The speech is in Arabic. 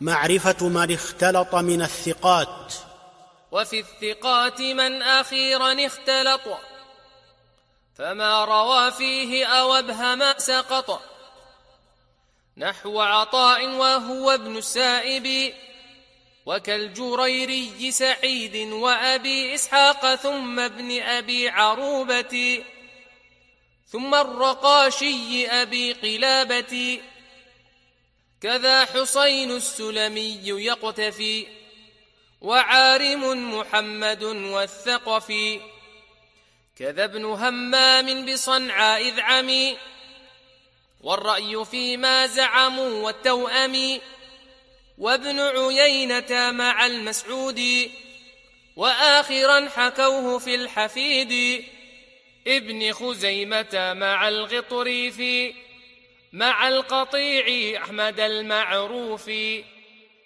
معرفة من اختلط من الثقات، وفي الثقات من أخيرا اختلط فما روى فيه أو ابهم سقط، نحو عطاء وهو ابن السائب، وكالجريري سعيد وأبي إسحاق ثم ابن أبي عروبة ثم الرقاشي أبي قلابة، كذا حسين السلمي يقتفي، وعارم محمد والثقفي، كذا ابن همام بصنعاء إذ عمي، والرأي فيما زعموا والتوأم، وابن عيينة مع المسعودي، وآخرا حكوه في الحفيد ابن خزيمة مع الغطريفي مع القطيع أحمد المعروفي.